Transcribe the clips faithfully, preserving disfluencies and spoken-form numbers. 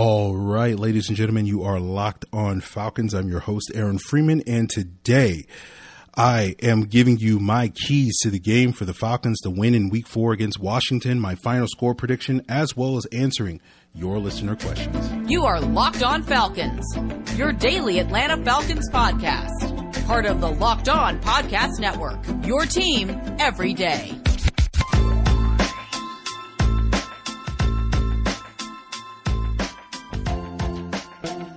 All right, ladies and gentlemen, you are Locked On Falcons. I'm your host, Aaron Freeman, and today I am giving you my keys to the game for the Falcons to win in week four against Washington, my final score prediction, as well as answering your listener questions. You are Locked On Falcons, your daily Atlanta Falcons podcast, part of the Locked On Podcast Network, your team every day.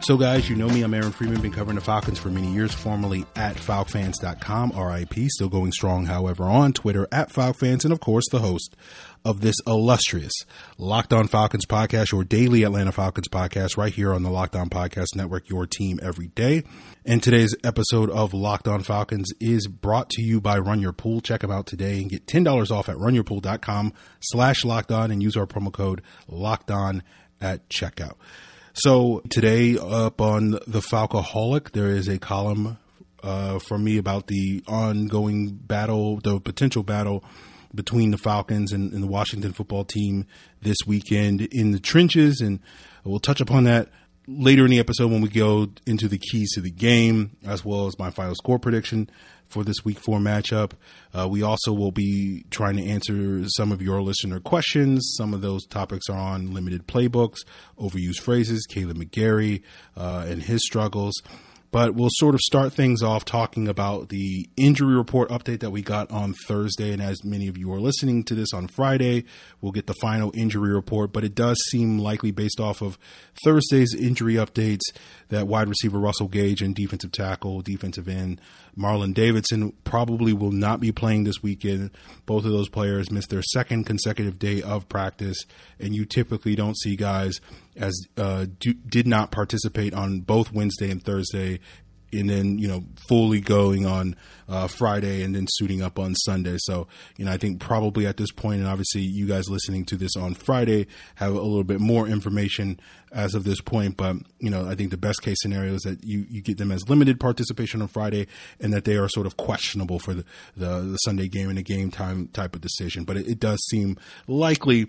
So, guys, you know me. I'm Aaron Freeman. Been covering the Falcons for many years, formerly at Falcfans dot com, R I P, still going strong, however, on Twitter, at Falcfans, and, of course, the host of this illustrious Locked On Falcons podcast, your daily Atlanta Falcons podcast, right here on the Locked On Podcast Network, your team every day. And today's episode of Locked On Falcons is brought to you by Run Your Pool. Check them out today and get ten dollars off at run your pool dot com slash locked on and use our promo code locked on at checkout. So today up on the Falcoholic, there is a column uh, for me about the ongoing battle, the potential battle between the Falcons and, and the Washington football team this weekend in the trenches. And we'll touch upon that later in the episode when we go into the keys to the game, as well as my final score prediction for this week four matchup. Uh, we also will be trying to answer some of your listener questions. Some of those topics are on limited playbooks, overused phrases, Kaleb McGary uh, and his struggles. But we'll sort of start things off talking about the injury report update that we got on Thursday. And as many of you are listening to this on Friday, we'll get the final injury report. But it does seem likely, based off of Thursday's injury updates, that wide receiver Russell Gage and defensive tackle, defensive end Marlon Davidson probably will not be playing this weekend. Both of those players missed their second consecutive day of practice. And you typically don't see guys as uh, do, did not participate on both Wednesday and Thursday, and then, you know, fully going on uh, Friday and then suiting up on Sunday. So, you know, I think probably at this point, and obviously you guys listening to this on Friday have a little bit more information as of this point. But, you know, I think the best case scenario is that you, you get them as limited participation on Friday and that they are sort of questionable for the, the, the Sunday game and a game time type of decision. But it, it does seem likely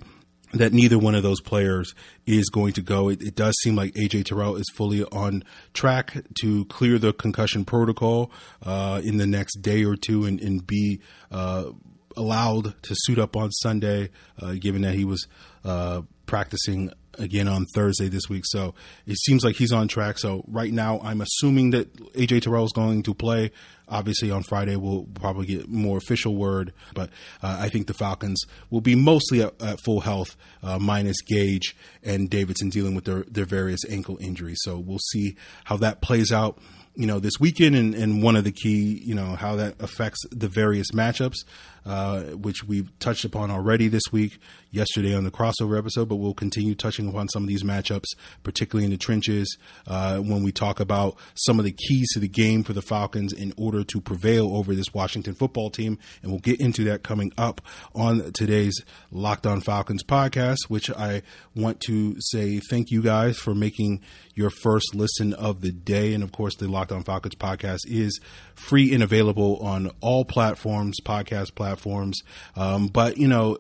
that neither one of those players is going to go. It, it does seem like A J Terrell is fully on track to clear the concussion protocol uh, in the next day or two and, and be uh, allowed to suit up on Sunday, uh, given that he was uh, practicing again on Thursday this week. So it seems like he's on track. So right now I'm assuming that A J Terrell is going to play. Obviously on Friday we'll probably get more official word, but uh, I think the Falcons will be mostly at, at full health, uh, minus Gage and Davidson dealing with their, their various ankle injuries. So we'll see how that plays out, you know, this weekend, and, and one of the key, you know, how that affects the various matchups, uh, which we've touched upon already this week, yesterday on the crossover episode, but we'll continue touching upon some of these matchups, particularly in the trenches, uh, when we talk about some of the keys to the game for the Falcons in order to prevail over this Washington football team. And we'll get into that coming up on today's Locked On Falcons podcast, which I want to say thank you guys for making your first listen of the day. And of course, the Locked Locked On Falcons podcast is free and available on all platforms, podcast platforms. Um, but, you know,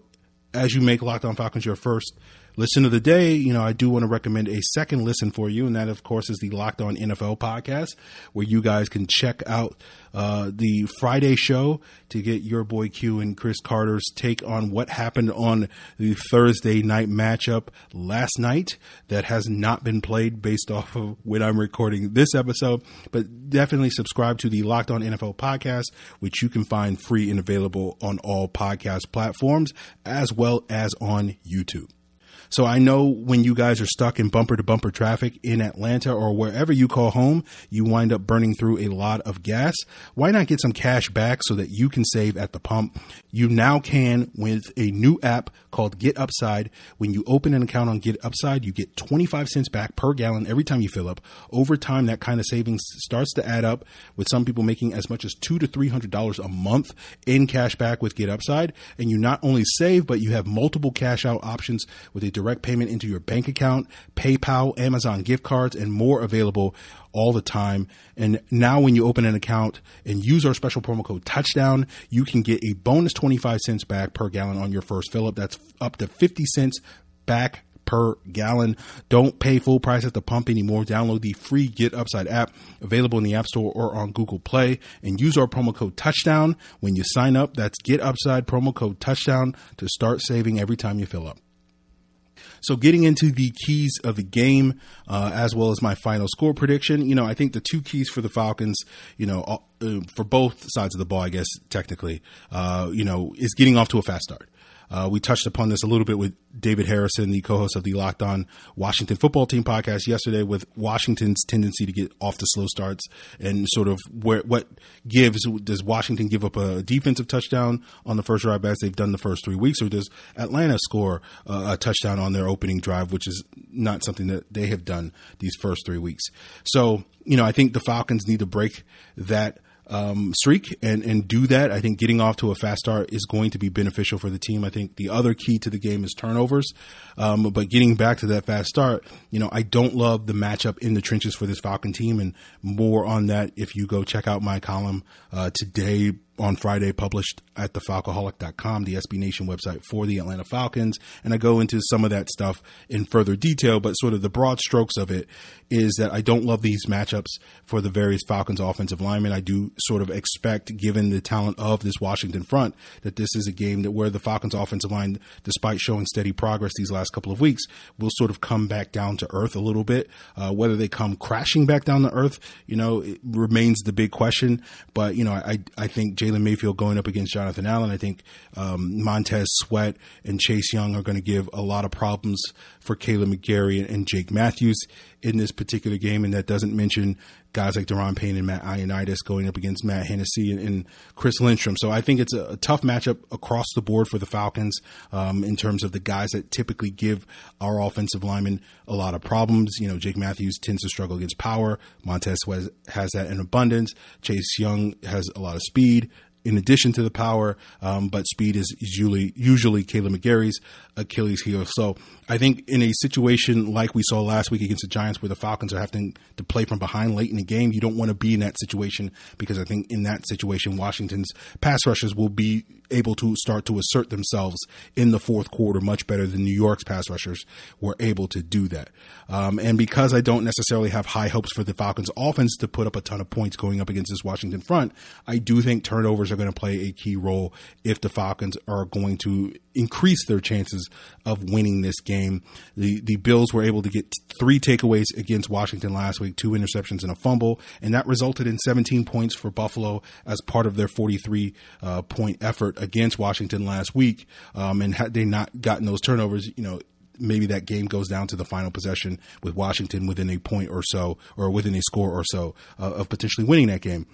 as you make Locked On Falcons your first listen of the day, you know, I do want to recommend a second listen for you. And that, of course, is the Locked On N F L podcast, where you guys can check out uh, the Friday show to get your boy Q and Chris Carter's take on what happened on the Thursday night matchup last night that has not been played based off of when I'm recording this episode. But definitely subscribe to the Locked On N F L podcast, which you can find free and available on all podcast platforms, as well as on YouTube. So I know when you guys are stuck in bumper to bumper traffic in Atlanta or wherever you call home, you wind up burning through a lot of gas. Why not get some cash back so that you can save at the pump? You now can with a new app called GetUpside. When you open an account on GetUpside, you get twenty-five cents back per gallon every time you fill up. Over time, that kind of savings starts to add up, with some people making as much as two hundred to three hundred dollars a month in cash back with GetUpside. And you not only save, but you have multiple cash out options with a direct payment into your bank account, PayPal, Amazon gift cards, and more available all the time. And now when you open an account and use our special promo code touchdown, you can get a bonus twenty-five cents back per gallon on your first fill up. That's up to fifty cents back per gallon. Don't pay full price at the pump anymore. Download the free GetUpside app available in the App Store or on Google Play and use our promo code Touchdown when you sign up. That's GetUpside promo code Touchdown to start saving every time you fill up. So getting into the keys of the game, uh, as well as my final score prediction, you know, I think the two keys for the Falcons, you know, all, uh, for both sides of the ball, I guess, technically, uh, you know, is getting off to a fast start. Uh, we touched upon this a little bit with David Harrison, the co-host of the Locked On Washington Football Team podcast yesterday, with Washington's tendency to get off to slow starts and sort of where, what gives. Does Washington give up a defensive touchdown on the first drive as they've done the first three weeks, or does Atlanta score uh, a touchdown on their opening drive, which is not something that they have done these first three weeks? So, you know, I think the Falcons need to break that Um, streak and, and do that. I think getting off to a fast start is going to be beneficial for the team. I think the other key to the game is turnovers. Um, but getting back to that fast start, you know, I don't love the matchup in the trenches for this Falcon team, and more on that if you go check out my column uh, today on Friday, published at the falcoholic dot com, the S B Nation website for the Atlanta Falcons. And I go into some of that stuff in further detail, but sort of the broad strokes of it is that I don't love these matchups for the various Falcons offensive linemen. I do sort of expect, given the talent of this Washington front, that this is a game that where the Falcons offensive line, despite showing steady progress these last couple of weeks, will sort of come back down to earth a little bit. Uh, whether they come crashing back down to earth, you know, it remains the big question. But, you know, I, I think Jalen Mayfield going up against Jonathan Allen, I think um, Montez Sweat and Chase Young are going to give a lot of problems for Kaleb McGary and Jake Matthews in this particular game. And that doesn't mention guys like Deron Payne and Matt Ioannidis going up against Matt Hennessy and, and Chris Lindstrom. So I think it's a, a tough matchup across the board for the Falcons um, in terms of the guys that typically give our offensive linemen a lot of problems. You know, Jake Matthews tends to struggle against power. Montez Sweat has that in abundance. Chase Young has a lot of speed in addition to the power, um, but speed is usually, usually Kaleb McGary's Achilles heel. So I think in a situation like we saw last week against the Giants, where the Falcons are having to play from behind late in the game, you don't want to be in that situation, because I think in that situation, Washington's pass rushers will be able to start to assert themselves in the fourth quarter much better than New York's pass rushers were able to do that. Um, and because I don't necessarily have high hopes for the Falcons offense to put up a ton of points going up against this Washington front, I do think turnovers are going to play a key role if the Falcons are going to increase their chances of winning this game. The the Bills were able to get three takeaways against Washington last week, two interceptions and a fumble, and that resulted in seventeen points for Buffalo as part of their forty-three-point uh, effort against Washington last week. Um, and had they not gotten those turnovers, you know, maybe that game goes down to the final possession with Washington within a point or so, or within a score or so uh, of potentially winning that game.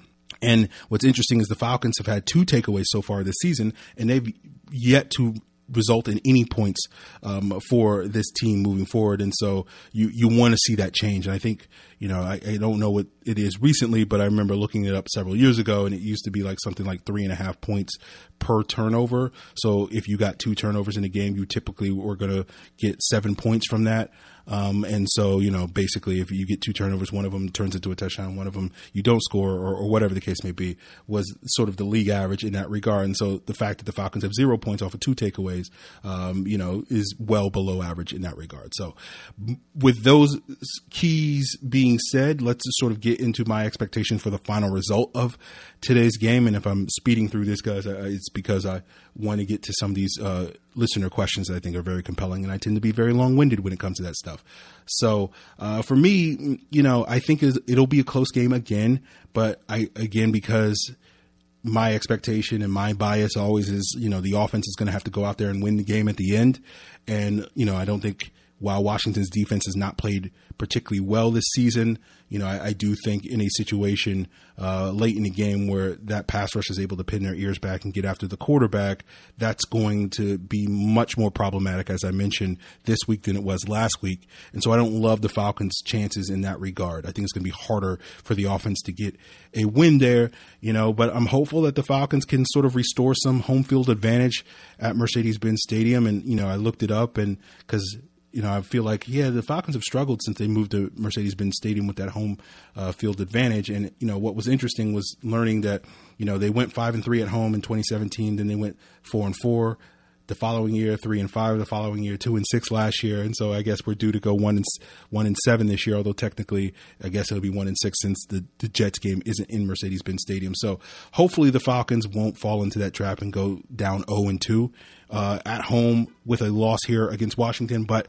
And what's interesting is the Falcons have had two takeaways so far this season, and they've yet to result in any points um, for this team moving forward. And so you, you want to see that change. And I think, you know, I, I don't know what it is recently, but I remember looking it up several years ago, and it used to be like something like three and a half points per turnover. So if you got two turnovers in a game, you typically were going to get seven points from that. Um, and so, you know, basically if you get two turnovers, one of them turns into a touchdown, one of them you don't score, or, or whatever the case may be, was sort of the league average in that regard. And so the fact that the Falcons have zero points off of two takeaways, um, you know, is well below average in that regard. So with those keys being said, let's just sort of get into my expectation for the final result of today's game. And if I'm speeding through this, guys, it's because I want to get to some of these, uh, listener questions that I think are very compelling, and I tend to be very long-winded when it comes to that stuff. So uh, for me, you know, I think it'll be a close game again, but I, again, because my expectation and my bias always is, you know, the offense is going to have to go out there and win the game at the end. And, you know, I don't think, while Washington's defense has not played particularly well this season, you know, I, I do think in a situation uh, late in the game where that pass rush is able to pin their ears back and get after the quarterback, that's going to be much more problematic, as I mentioned, this week than it was last week. And so I don't love the Falcons' chances in that regard. I think it's going to be harder for the offense to get a win there, you know, but I'm hopeful that the Falcons can sort of restore some home field advantage at Mercedes Benz Stadium. And, you know, I looked it up, and because you know, I feel like, yeah, the Falcons have struggled since they moved to Mercedes-Benz Stadium with that home uh, field advantage. And, you know, what was interesting was learning that, you know, they went five and three at home in twenty seventeen. Then they went four and four the following year, three and five the following year, two and six last year. And so I guess we're due to go one and one and seven this year, although technically I guess it'll be one and six since the, the Jets game isn't in Mercedes Benz Stadium. So hopefully the Falcons won't fall into that trap and go down oh and two uh, at home with a loss here against Washington. But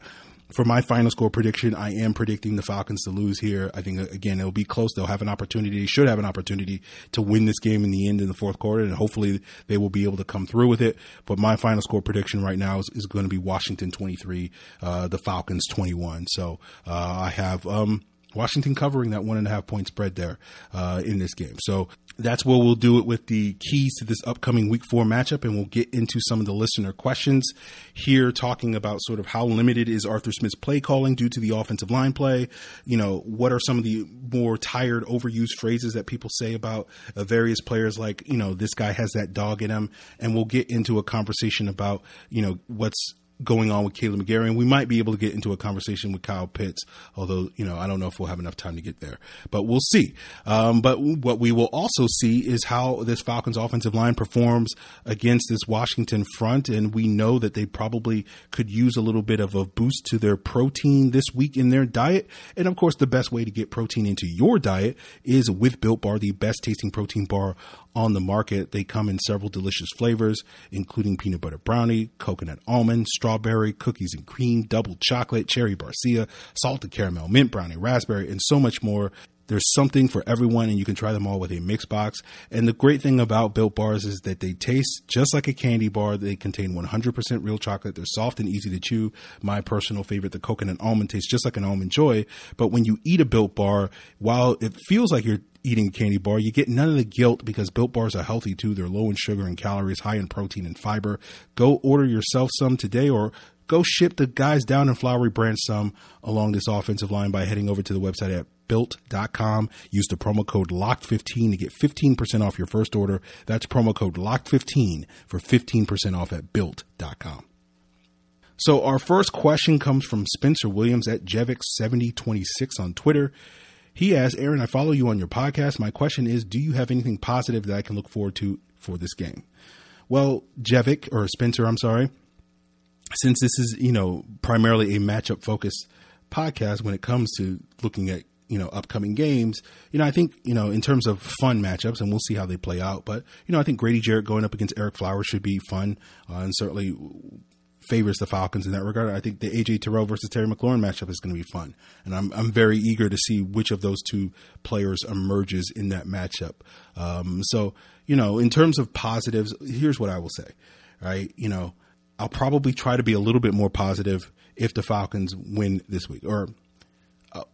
for my final score prediction, I am predicting the Falcons to lose here. I think, again, it'll be close. They'll have an opportunity. They should have an opportunity to win this game in the end in the fourth quarter, and hopefully they will be able to come through with it. But my final score prediction right now is, is going to be Washington twenty-three, uh, the Falcons twenty-one. So uh, I have um, Washington covering that one and a half point spread there uh, in this game. So that's where we'll do it with the keys to this upcoming week four matchup. And we'll get into some of the listener questions here, talking about sort of how limited is Arthur Smith's play calling due to the offensive line play? You know, what are some of the more tired, overused phrases that people say about uh, various players? Like, you know, this guy has that dog in him. And we'll get into a conversation about, you know, what's going on with Kaleb McGary, and we might be able to get into a conversation with Kyle Pitts, although, you know, I don't know if we'll have enough time to get there, but we'll see. Um, but what we will also see is how this Falcons offensive line performs against this Washington front, and we know that they probably could use a little bit of a boost to their protein this week in their diet. And of course, the best way to get protein into your diet is with Built Bar, the best tasting protein bar on the market. They come in several delicious flavors, including peanut butter brownie, coconut almond, strawberry, strawberry, cookies and cream, double chocolate, cherry barcia, salted caramel, mint brownie, raspberry, and so much more. There's something for everyone, and you can try them all with a mix box. And the great thing about Built Bars is that they taste just like a candy bar. They contain one hundred percent real chocolate. They're soft and easy to chew. My personal favorite, the coconut almond, tastes just like an Almond Joy. But when you eat a Built Bar, while it feels like you're eating a candy bar, you get none of the guilt, because Built Bars are healthy too. They're low in sugar and calories, high in protein and fiber. Go order yourself some today, or go ship the guys down in Flowery Branch some along this offensive line by heading over to the website at built dot com. Use the promo code locked fifteen to get fifteen percent off your first order. That's promo code locked fifteen for fifteen percent off at built dot com. So our first question comes from Spencer Williams at Jevic seven oh two six on Twitter. He asks, Aaron, I follow you on your podcast. My question is, do you have anything positive that I can look forward to for this game? Well, Jevic, or Spencer, I'm sorry, since this is, you know, primarily a matchup focused podcast when it comes to looking at, you know, upcoming games, you know, I think, you know, in terms of fun matchups, and we'll see how they play out, but, you know, I think Grady Jarrett going up against Eric Flowers should be fun, uh, and certainly favors the Falcons in that regard. I think the A J Terrell versus Terry McLaurin matchup is going to be fun. And I'm, I'm very eager to see which of those two players emerges in that matchup. Um, so, you know, in terms of positives, here's what I will say, right? You know, I'll probably try to be a little bit more positive if the Falcons win this week, or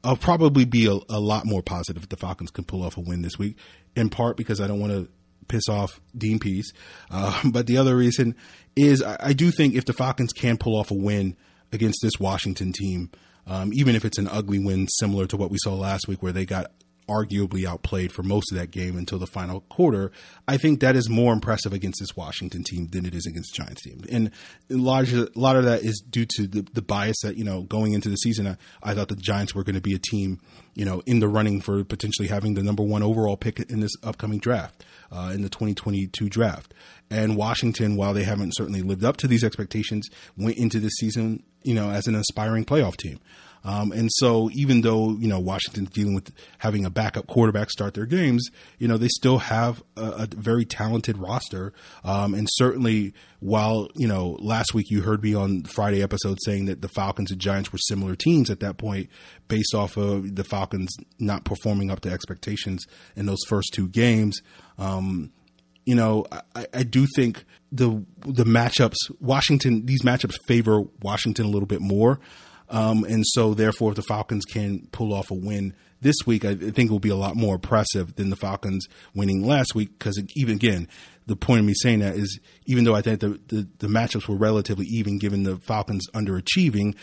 I'll probably be a, a lot more positive if the Falcons can pull off a win this week, in part because I don't want to piss off Dean Pease. Uh, but the other reason is I, I do think if the Falcons can pull off a win against this Washington team, um, even if it's an ugly win similar to what we saw last week where they got arguably outplayed for most of that game until the final quarter, I think that is more impressive against this Washington team than it is against the Giants team. And a lot of, a lot of that is due to the, the bias that, you know, going into the season, I, I thought the Giants were going to be a team, you know, in the running for potentially having the number one overall pick in this upcoming draft, uh, in the twenty twenty-two draft. And Washington, while they haven't certainly lived up to these expectations, went into this season, you know, as an aspiring playoff team. Um, and so even though, you know, Washington's dealing with having a backup quarterback start their games, you know, they still have a, a very talented roster. Um, and certainly while, you know, last week you heard me on the Friday episode saying that the Falcons and Giants were similar teams at that point, based off of the Falcons not performing up to expectations in those first two games. Um, you know, I, I do think the, the matchups, Washington, these matchups favor Washington a little bit more. Um, and so therefore, if the Falcons can pull off a win this week, I think it will be a lot more impressive than the Falcons winning last week. Because even again, the point of me saying that is, even though I think the, the, the matchups were relatively even, given the Falcons underachieving,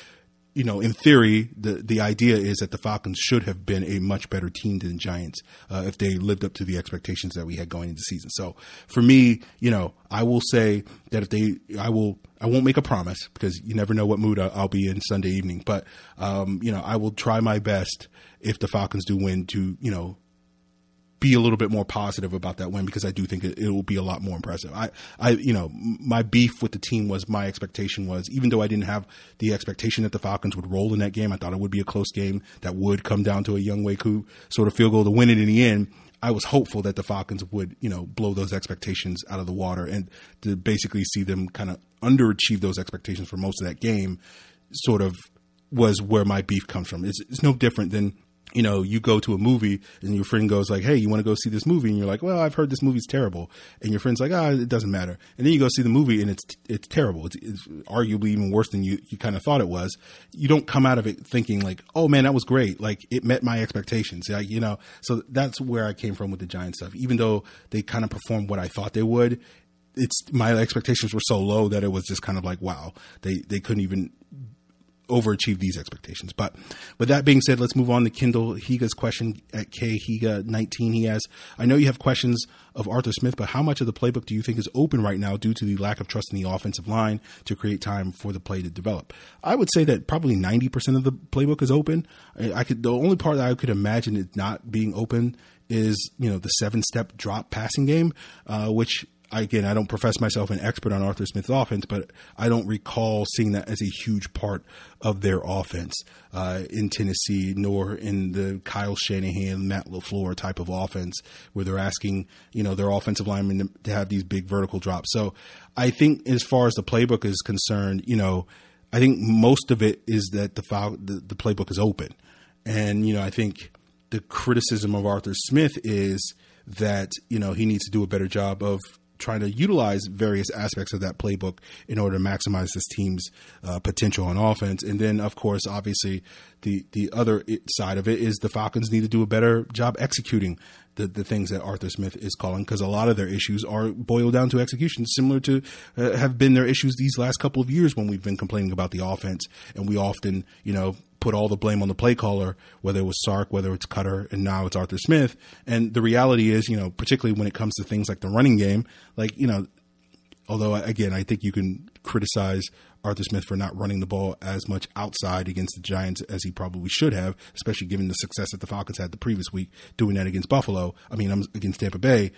you know, in theory, the, the idea is that the Falcons should have been a much better team than the Giants uh, if they lived up to the expectations that we had going into the season. So for me, you know, I will say that if they, I will, I won't make a promise because you never know what mood I'll be in Sunday evening. But, um, you know, I will try my best if the Falcons do win to, you know, be a little bit more positive about that win, because I do think it, it will be a lot more impressive. I, I, you know, my beef with the team was my expectation was, even though I didn't have the expectation that the Falcons would roll in that game, I thought it would be a close game that would come down to a Younghoe sort of field goal to win it in the end. I was hopeful that the Falcons would, you know, blow those expectations out of the water, and to basically see them kind of underachieve those expectations for most of that game sort of was where my beef comes from. It's, it's no different than, you know, you go to a movie and your friend goes like, hey, you want to go see this movie? And you're like, well, I've heard this movie's terrible. And your friend's like, ah, oh, it doesn't matter. And then you go see the movie and it's, it's terrible. It's, it's arguably even worse than you, you kind of thought it was. You don't come out of it thinking like, oh man, that was great. Like, it met my expectations. Like, you know, so that's where I came from with the Giants stuff. Even though they kind of performed what I thought they would, it's, my expectations were so low that it was just kind of like, wow, they, they couldn't even overachieve these expectations. But with that being said, let's move on to Kendall Higa's question at K Higa nineteen. He asks, I know you have questions of Arthur Smith, but how much of the playbook do you think is open right now due to the lack of trust in the offensive line to create time for the play to develop? I would say that probably ninety percent of the playbook is open. I could, the only part that I could imagine it not being open is, you know, the seven step drop passing game, uh, which again, I don't profess myself an expert on Arthur Smith's offense, but I don't recall seeing that as a huge part of their offense uh, in Tennessee, nor in the Kyle Shanahan, Matt LaFleur type of offense where they're asking, you know, their offensive linemen to have these big vertical drops. So I think as far as the playbook is concerned, you know, I think most of it is that the foul, the, the playbook is open. And, you know, I think the criticism of Arthur Smith is that, you know, he needs to do a better job of trying to utilize various aspects of that playbook in order to maximize this team's uh, potential on offense. And then, of course, obviously the, the other side of it is the Falcons need to do a better job executing the, the things that Arthur Smith is calling, because a lot of their issues are boiled down to execution, similar to uh, have been their issues these last couple of years when we've been complaining about the offense. And we often, you know, put all the blame on the play caller, whether it was Sark, whether it's Cutter, and now it's Arthur Smith. And the reality is, you know, particularly when it comes to things like the running game, like, you know, although again, I think you can criticize Arthur Smith for not running the ball as much outside against the Giants as he probably should have, especially given the success that the Falcons had the previous week doing that against Buffalo. I mean, I'm against Tampa Bay,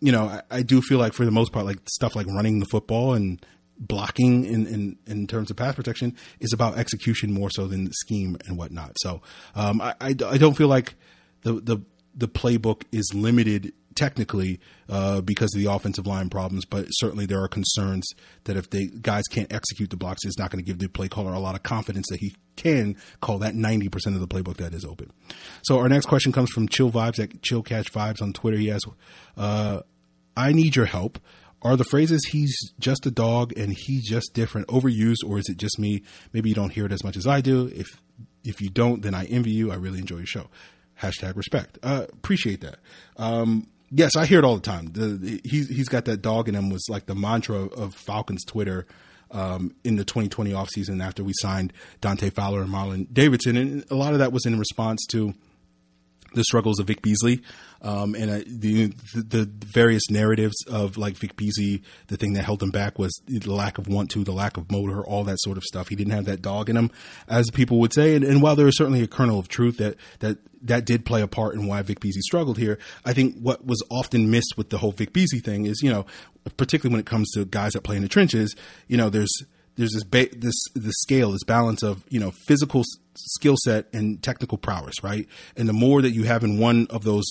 you know, I, I do feel like for the most part, like stuff like running the football and blocking in, in, in terms of pass protection is about execution more so than the scheme and whatnot. So um, I, I, I don't feel like the, the, the playbook is limited technically uh, because of the offensive line problems, but certainly there are concerns that if they guys can't execute the blocks, it's not going to give the play caller a lot of confidence that he can call that ninety percent of the playbook that is open. So our next question comes from Chill Vibes at Chill Catch Vibes on Twitter. He asks, uh, I need your help. Are the phrases he's just a dog and he's just different overused, or is it just me? Maybe you don't hear it as much as I do. If if you don't, then I envy you. I really enjoy your show. Hashtag respect. Uh, appreciate that. Um, yes, I hear it all the time. The, the, he's, he's got that dog in him was like the mantra of Falcons Twitter um, in the twenty twenty offseason after we signed Dante Fowler and Marlon Davidson. And a lot of that was in response to the struggles of Vic Beasley um, and uh, the, the the various narratives of like Vic Beasley. The thing that held him back was the lack of want to, the lack of motor, all that sort of stuff. He didn't have that dog in him, as people would say. And, and while there is certainly a kernel of truth that that that did play a part in why Vic Beasley struggled here, I think what was often missed with the whole Vic Beasley thing is, you know, particularly when it comes to guys that play in the trenches, you know, there's there's this ba- this the scale, this balance of, you know, physical skill set and technical prowess, right? And the more that you have in one of those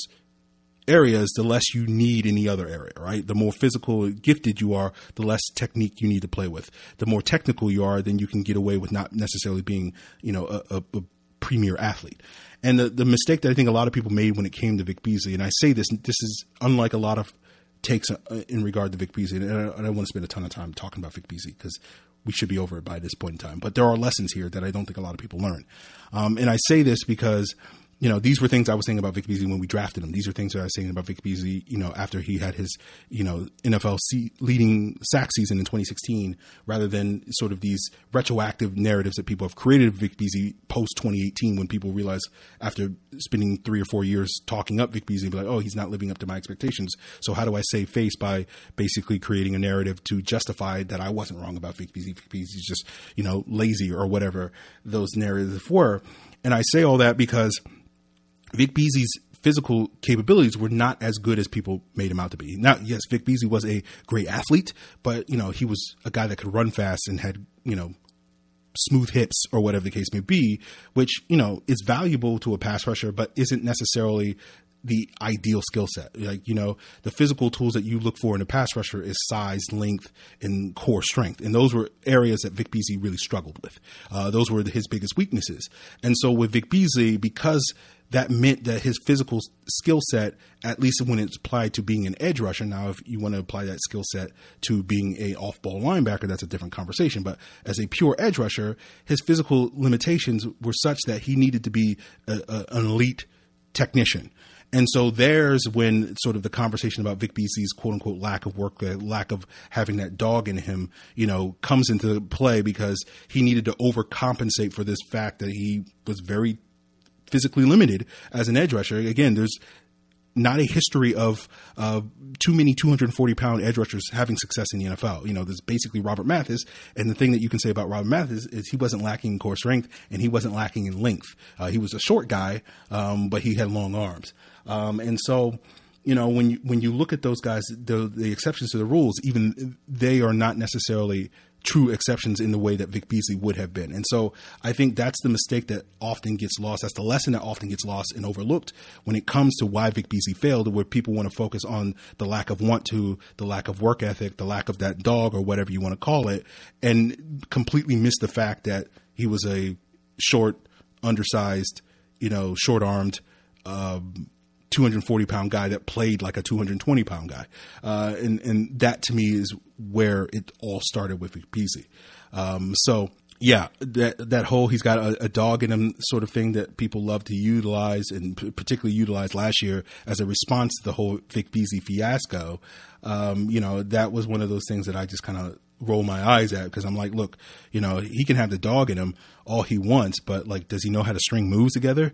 areas, the less you need in the other area, right? The more physical gifted you are, the less technique you need to play with. The more technical you are, then you can get away with not necessarily being, you know, a, a, a premier athlete. And the, the mistake that I think a lot of people made when it came to Vic Beasley, and I say this, this is unlike a lot of takes in regard to Vic Beasley, and I, I don't want to spend a ton of time talking about Vic Beasley because we should be over it by this point in time, but there are lessons here that I don't think a lot of people learn. Um, and I say this because, you know, these were things I was saying about Vic Beasley when we drafted him. These are things that I was saying about Vic Beasley, you know, after he had his, you know, N F L se- leading sack season in twenty sixteen, rather than sort of these retroactive narratives that people have created of Vic Beasley post twenty eighteen, when people realize after spending three or four years talking up Vic Beasley, be like, oh, he's not living up to my expectations. So how do I save face by basically creating a narrative to justify that I wasn't wrong about Vic Beasley? Vic Beasley's just, you know, lazy or whatever those narratives were. And I say all that because Vic Beasley's physical capabilities were not as good as people made him out to be. Now, yes, Vic Beasley was a great athlete, but, you know, he was a guy that could run fast and had, you know, smooth hips or whatever the case may be, which, you know, is valuable to a pass rusher, but isn't necessarily the ideal skill set. Like, you know, the physical tools that you look for in a pass rusher is size, length, and core strength. And those were areas that Vic Beasley really struggled with. Uh, those were his biggest weaknesses. And so with Vic Beasley, because that meant that his physical skill set, at least when it's applied to being an edge rusher. Now, if you want to apply that skill set to being a off-ball linebacker, that's a different conversation. But as a pure edge rusher, his physical limitations were such that he needed to be a, a, an elite technician. And so there's when sort of the conversation about Vic Beasley's quote unquote lack of work, uh, lack of having that dog in him, you know, comes into play because he needed to overcompensate for this fact that he was very physically limited as an edge rusher. Again, there's not a history of uh, too many two hundred forty pound edge rushers having success in the N F L. You know, there's basically Robert Mathis. And the thing that you can say about Robert Mathis is he wasn't lacking in core strength and he wasn't lacking in length. Uh, he was a short guy, um, but he had long arms. Um, and so, you know, when you, when you look at those guys, the, the exceptions to the rules, even they are not necessarily true exceptions in the way that Vic Beasley would have been. And so I think that's the mistake that often gets lost. That's the lesson that often gets lost and overlooked when it comes to why Vic Beasley failed, where people want to focus on the lack of want to, the lack of work ethic, the lack of that dog or whatever you want to call it, and completely miss the fact that he was a short, undersized, you know, short armed, um, two hundred forty pound guy that played like a two hundred twenty pound guy. Uh, and, and that to me is where it all started with Vic Beasley. Um, so yeah, that, that whole, he's got a, a dog in him sort of thing that people love to utilize and p- particularly utilized last year as a response to the whole Vic Beasley fiasco. Um, you know, that was one of those things that I just kind of roll my eyes at, because I'm like, look, you know, he can have the dog in him all he wants, but like, does he know how to string moves together?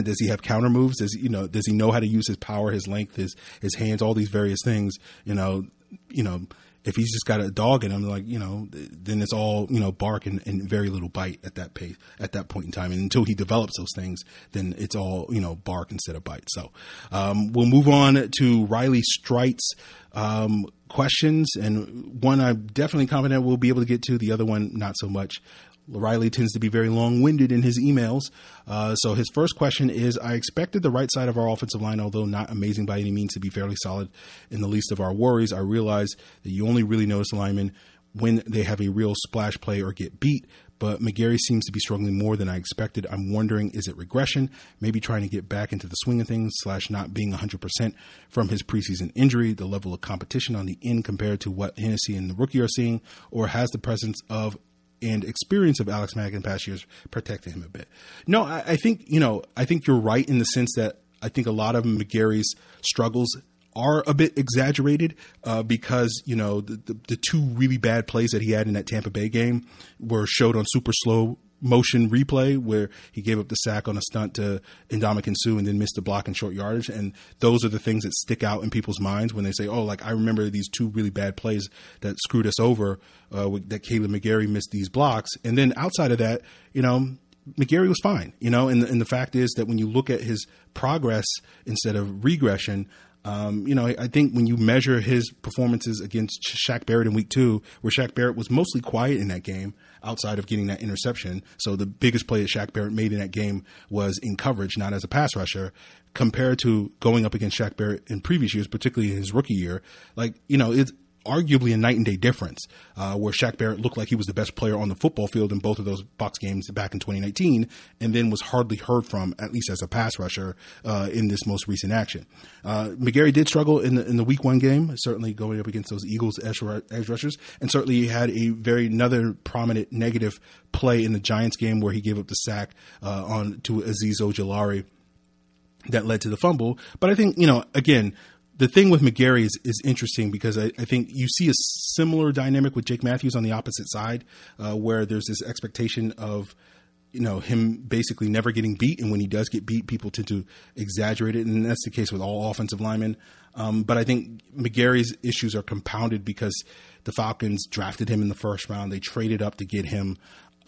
Does he have counter moves? Does, you know, does he know how to use his power, his length, his, his hands, all these various things? You know, you know, if he's just got a dog in him, like, you know, then it's all, you know, bark and, and very little bite at that pace, at that point in time. And until he develops those things, then it's all, you know, bark instead of bite. So, um, we'll move on to Riley Strite's, um, questions, and one I'm definitely confident we'll be able to get to, the other one not so much. Riley tends to be very long-winded in his emails. Uh, so his first question is, I expected the right side of our offensive line, although not amazing by any means, to be fairly solid and the least of our worries. I realize that you only really notice linemen when they have a real splash play or get beat, but McGary seems to be struggling more than I expected. I'm wondering, is it regression? Maybe trying to get back into the swing of things slash not being one hundred percent from his preseason injury, the level of competition on the end compared to what Hennessy and the rookie are seeing, or has the presence of and experience of Alex Mack in past years protected him a bit? No, I, I think, you know, I think you're right in the sense that I think a lot of McGary's struggles are a bit exaggerated uh, because, you know, the, the, the two really bad plays that he had in that Tampa Bay game were showed on super slow motion replay, where he gave up the sack on a stunt to Ndamukong Suh and then missed the block in short yardage. And those are the things that stick out in people's minds when they say, oh, like, I remember these two really bad plays that screwed us over, uh, that Kaleb McGary missed these blocks. And then outside of that, you know, McGary was fine, you know, and, and the fact is that when you look at his progress instead of regression, Um, you know, I think when you measure his performances against Shaq Barrett in week two, where Shaq Barrett was mostly quiet in that game outside of getting that interception. So the biggest play that Shaq Barrett made in that game was in coverage, not as a pass rusher, compared to going up against Shaq Barrett in previous years, particularly in his rookie year. Like, you know, it's arguably a night and day difference, uh, where Shaq Barrett looked like he was the best player on the football field in both of those box games back in twenty nineteen, and then was hardly heard from, at least as a pass rusher, uh, in this most recent action. Uh, McGary did struggle in the, in the week one game, certainly going up against those Eagles edge, edge rushers, and certainly he had a very another prominent negative play in the Giants game where he gave up the sack, uh, on to Azeez Ojulari that led to the fumble. But I think, you know, again, the thing with McGary is, is interesting because I, I think you see a similar dynamic with Jake Matthews on the opposite side, uh, where there's this expectation of, you know, him basically never getting beat. And when he does get beat, people tend to exaggerate it. And that's the case with all offensive linemen. Um, but I think McGary's issues are compounded because the Falcons drafted him in the first round. They traded up to get him.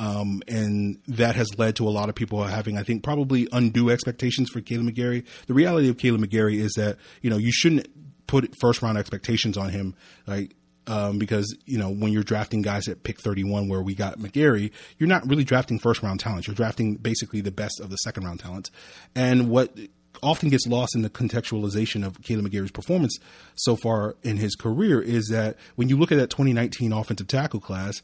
Um, and that has led to a lot of people having, I think, probably undue expectations for Kaleb McGary. The reality of Kaleb McGary is that, you know, you shouldn't put first round expectations on him. Like, um, because, you know, when you're drafting guys at pick thirty-one, where we got McGary, you're not really drafting first round talent. You're drafting basically the best of the second round talent. And what often gets lost in the contextualization of Kaleb McGary's performance so far in his career is that when you look at that twenty nineteen offensive tackle class,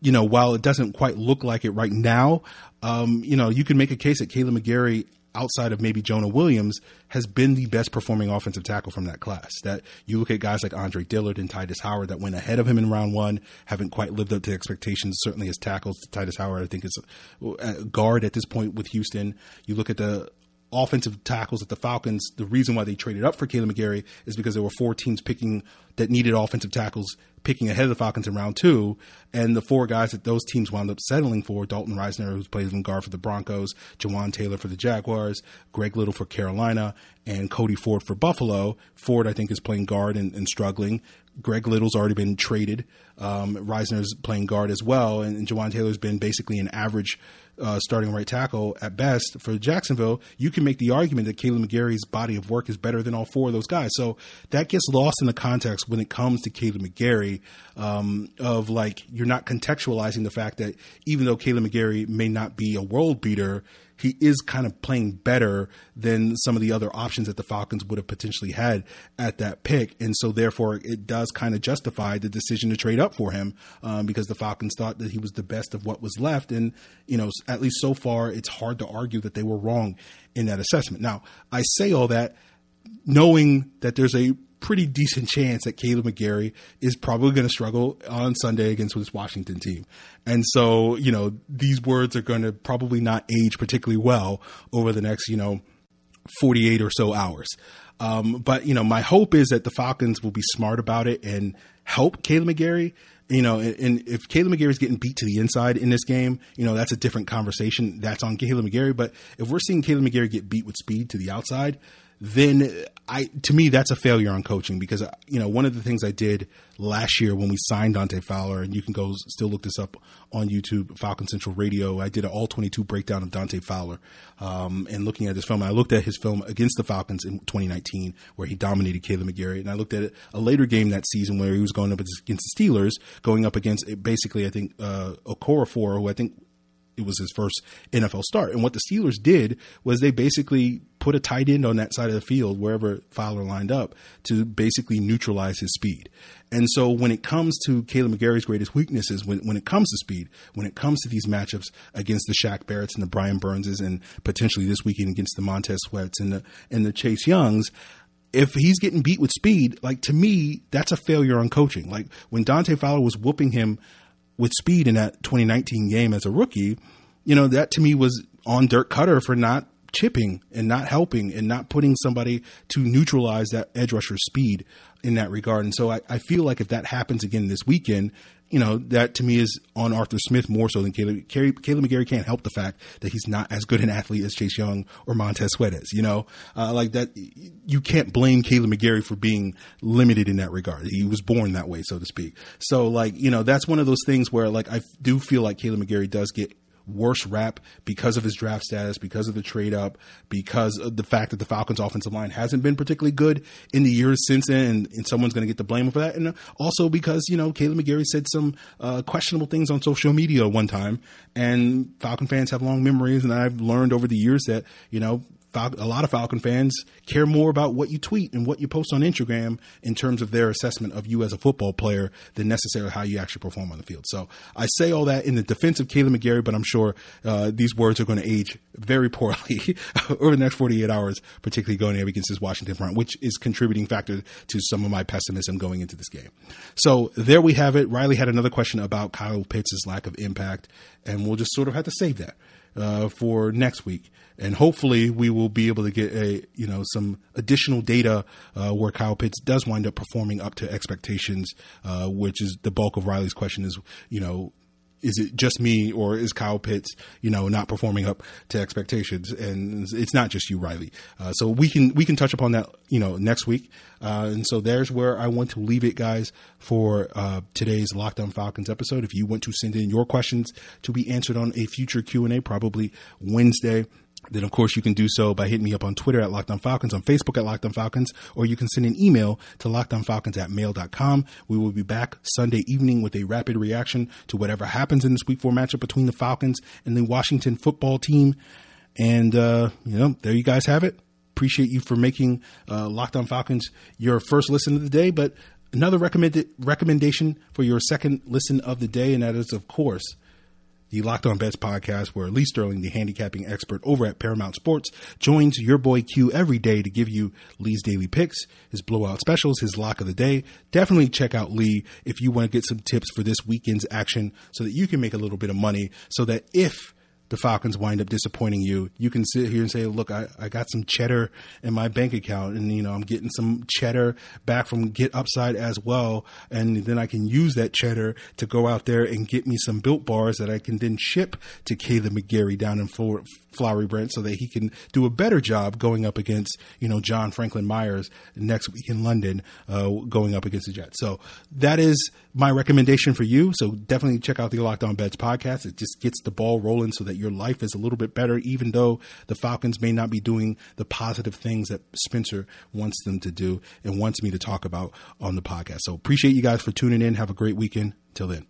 you know, while it doesn't quite look like it right now, um, you know, you can make a case that Kaleb McGary, outside of maybe Jonah Williams, has been the best performing offensive tackle from that class. That you look at guys like Andre Dillard and Titus Howard that went ahead of him in round one, haven't quite lived up to expectations, certainly as tackles. Titus Howard, I think, is a guard at this point with Houston. You look at the offensive tackles at the Falcons. The reason why they traded up for Kaleb McGary is because there were four teams picking that needed offensive tackles, picking ahead of the Falcons in round two. And the four guys that those teams wound up settling for, Dalton Reisner, who's plays in guard for the Broncos, Jawan Taylor for the Jaguars, Greg Little for Carolina, and Cody Ford for Buffalo. Ford, I think, is playing guard and, and struggling. Greg Little's already been traded. Um, Reisner's playing guard as well. And, and Jawan Taylor's been basically an average uh, starting right tackle at best for Jacksonville. You can make the argument that Kaleb McGary's body of work is better than all four of those guys. So that gets lost in the context when it comes to Kaleb McGary, um, of like, you're not contextualizing the fact that even though Kaleb McGary may not be a world beater, he is kind of playing better than some of the other options that the Falcons would have potentially had at that pick. And so therefore it does kind of justify the decision to trade up for him, um, because the Falcons thought that he was the best of what was left. And, you know, at least so far, it's hard to argue that they were wrong in that assessment. Now, I say all that knowing that there's a pretty decent chance that Kaleb McGary is probably going to struggle on Sunday against this Washington team. And so, you know, these words are going to probably not age particularly well over the next, you know, forty-eight or so hours. Um, but, you know, my hope is that the Falcons will be smart about it and help Kaleb McGary. You know, and if Kaleb McGary is getting beat to the inside in this game, you know, that's a different conversation. That's on Kaleb McGary. But if we're seeing Kaleb McGary get beat with speed to the outside, then I, to me, that's a failure on coaching, because, you know, one of the things I did last year when we signed Dante Fowler, and you can go still look this up on YouTube, Falcon Central Radio, I did an all twenty-two breakdown of Dante Fowler. Um, and looking at this film, I looked at his film against the Falcons in twenty nineteen, where he dominated Kaleb McGary. And I looked at a later game that season where he was going up against the Steelers, going up against basically, I think, uh, Okorafor, who I think it was his first N F L start. And what the Steelers did was they basically put a tight end on that side of the field, wherever Fowler lined up, to basically neutralize his speed. And so when it comes to Kaleb McGary's greatest weaknesses, when, when it comes to speed, when it comes to these matchups against the Shaq Barretts and the Brian Burnses, and potentially this weekend against the Montez Sweats and the, and the Chase Youngs, if he's getting beat with speed, like, to me, that's a failure on coaching. Like, when Dante Fowler was whooping him with speed in that twenty nineteen game as a rookie, you know, that to me was on Dirk Cutter for not chipping and not helping and not putting somebody to neutralize that edge rusher's speed in that regard. And so I, I feel like if that happens again this weekend, you know, that to me is on Arthur Smith more so than Kaleb. Kaleb McGary can't help the fact that he's not as good an athlete as Chase Young or Montez Sweat is, you know, uh, like that. You can't blame Kaleb McGary for being limited in that regard. He was born that way, so to speak. So, like, you know, that's one of those things where, like, I do feel like Kaleb McGary does get worse rap because of his draft status, because of the trade up, because of the fact that the Falcons offensive line hasn't been particularly good in the years since then. And, and someone's going to get the blame for that. And also because, you know, Kaleb McGary said some uh, questionable things on social media one time, and Falcon fans have long memories. And I've learned over the years that, you know, a lot of Falcon fans care more about what you tweet and what you post on Instagram in terms of their assessment of you as a football player than necessarily how you actually perform on the field. So I say all that in the defense of Kaleb McGary, but I'm sure uh, these words are going to age very poorly over the next forty-eight hours, particularly going up against this Washington front, which is contributing factor to some of my pessimism going into this game. So there we have it. Riley had another question about Kyle Pitts' lack of impact, and we'll just sort of have to save that uh, for next week. And hopefully we will be able to get a, you know, some additional data uh, where Kyle Pitts does wind up performing up to expectations, uh, which is the bulk of Riley's question is, you know, is it just me, or is Kyle Pitts, you know, not performing up to expectations? And it's not just you, Riley. Uh, so we can, we can touch upon that, you know, next week. Uh, and so there's where I want to leave it, guys, for uh, today's Locked On Falcons episode. If you want to send in your questions to be answered on a future Q and A, probably Wednesday, then, of course, you can do so by hitting me up on Twitter at Locked On Falcons, on Facebook at Locked On Falcons, or you can send an email to lockedonfalcons at mail dot com. We will be back Sunday evening with a rapid reaction to whatever happens in this week four matchup between the Falcons and the Washington football team. And, uh, you know, there you guys have it. Appreciate you for making uh, Locked On Falcons your first listen of the day. But another recommended recommendation for your second listen of the day, and that is, of course, the Locked On Bets podcast, where Lee Sterling, the handicapping expert over at Paramount Sports, joins your boy Q every day to give you Lee's daily picks, his blowout specials, his lock of the day. Definitely check out Lee if you want to get some tips for this weekend's action so that you can make a little bit of money, so that if the Falcons wind up disappointing you, you can sit here and say, look, I, I got some cheddar in my bank account, and, you know, I'm getting some cheddar back from GetUpside as well. And then I can use that cheddar to go out there and get me some Built Bars that I can then ship to Kaleb McGary down in Florida, Flowery Branch, so that he can do a better job going up against, you know, John Franklin Myers next week in London, uh, going up against the Jets. So that is my recommendation for you. So definitely check out the Locked On Bets podcast. It just gets the ball rolling so that your life is a little bit better, even though the Falcons may not be doing the positive things that Spencer wants them to do and wants me to talk about on the podcast. So appreciate you guys for tuning in. Have a great weekend. Till then.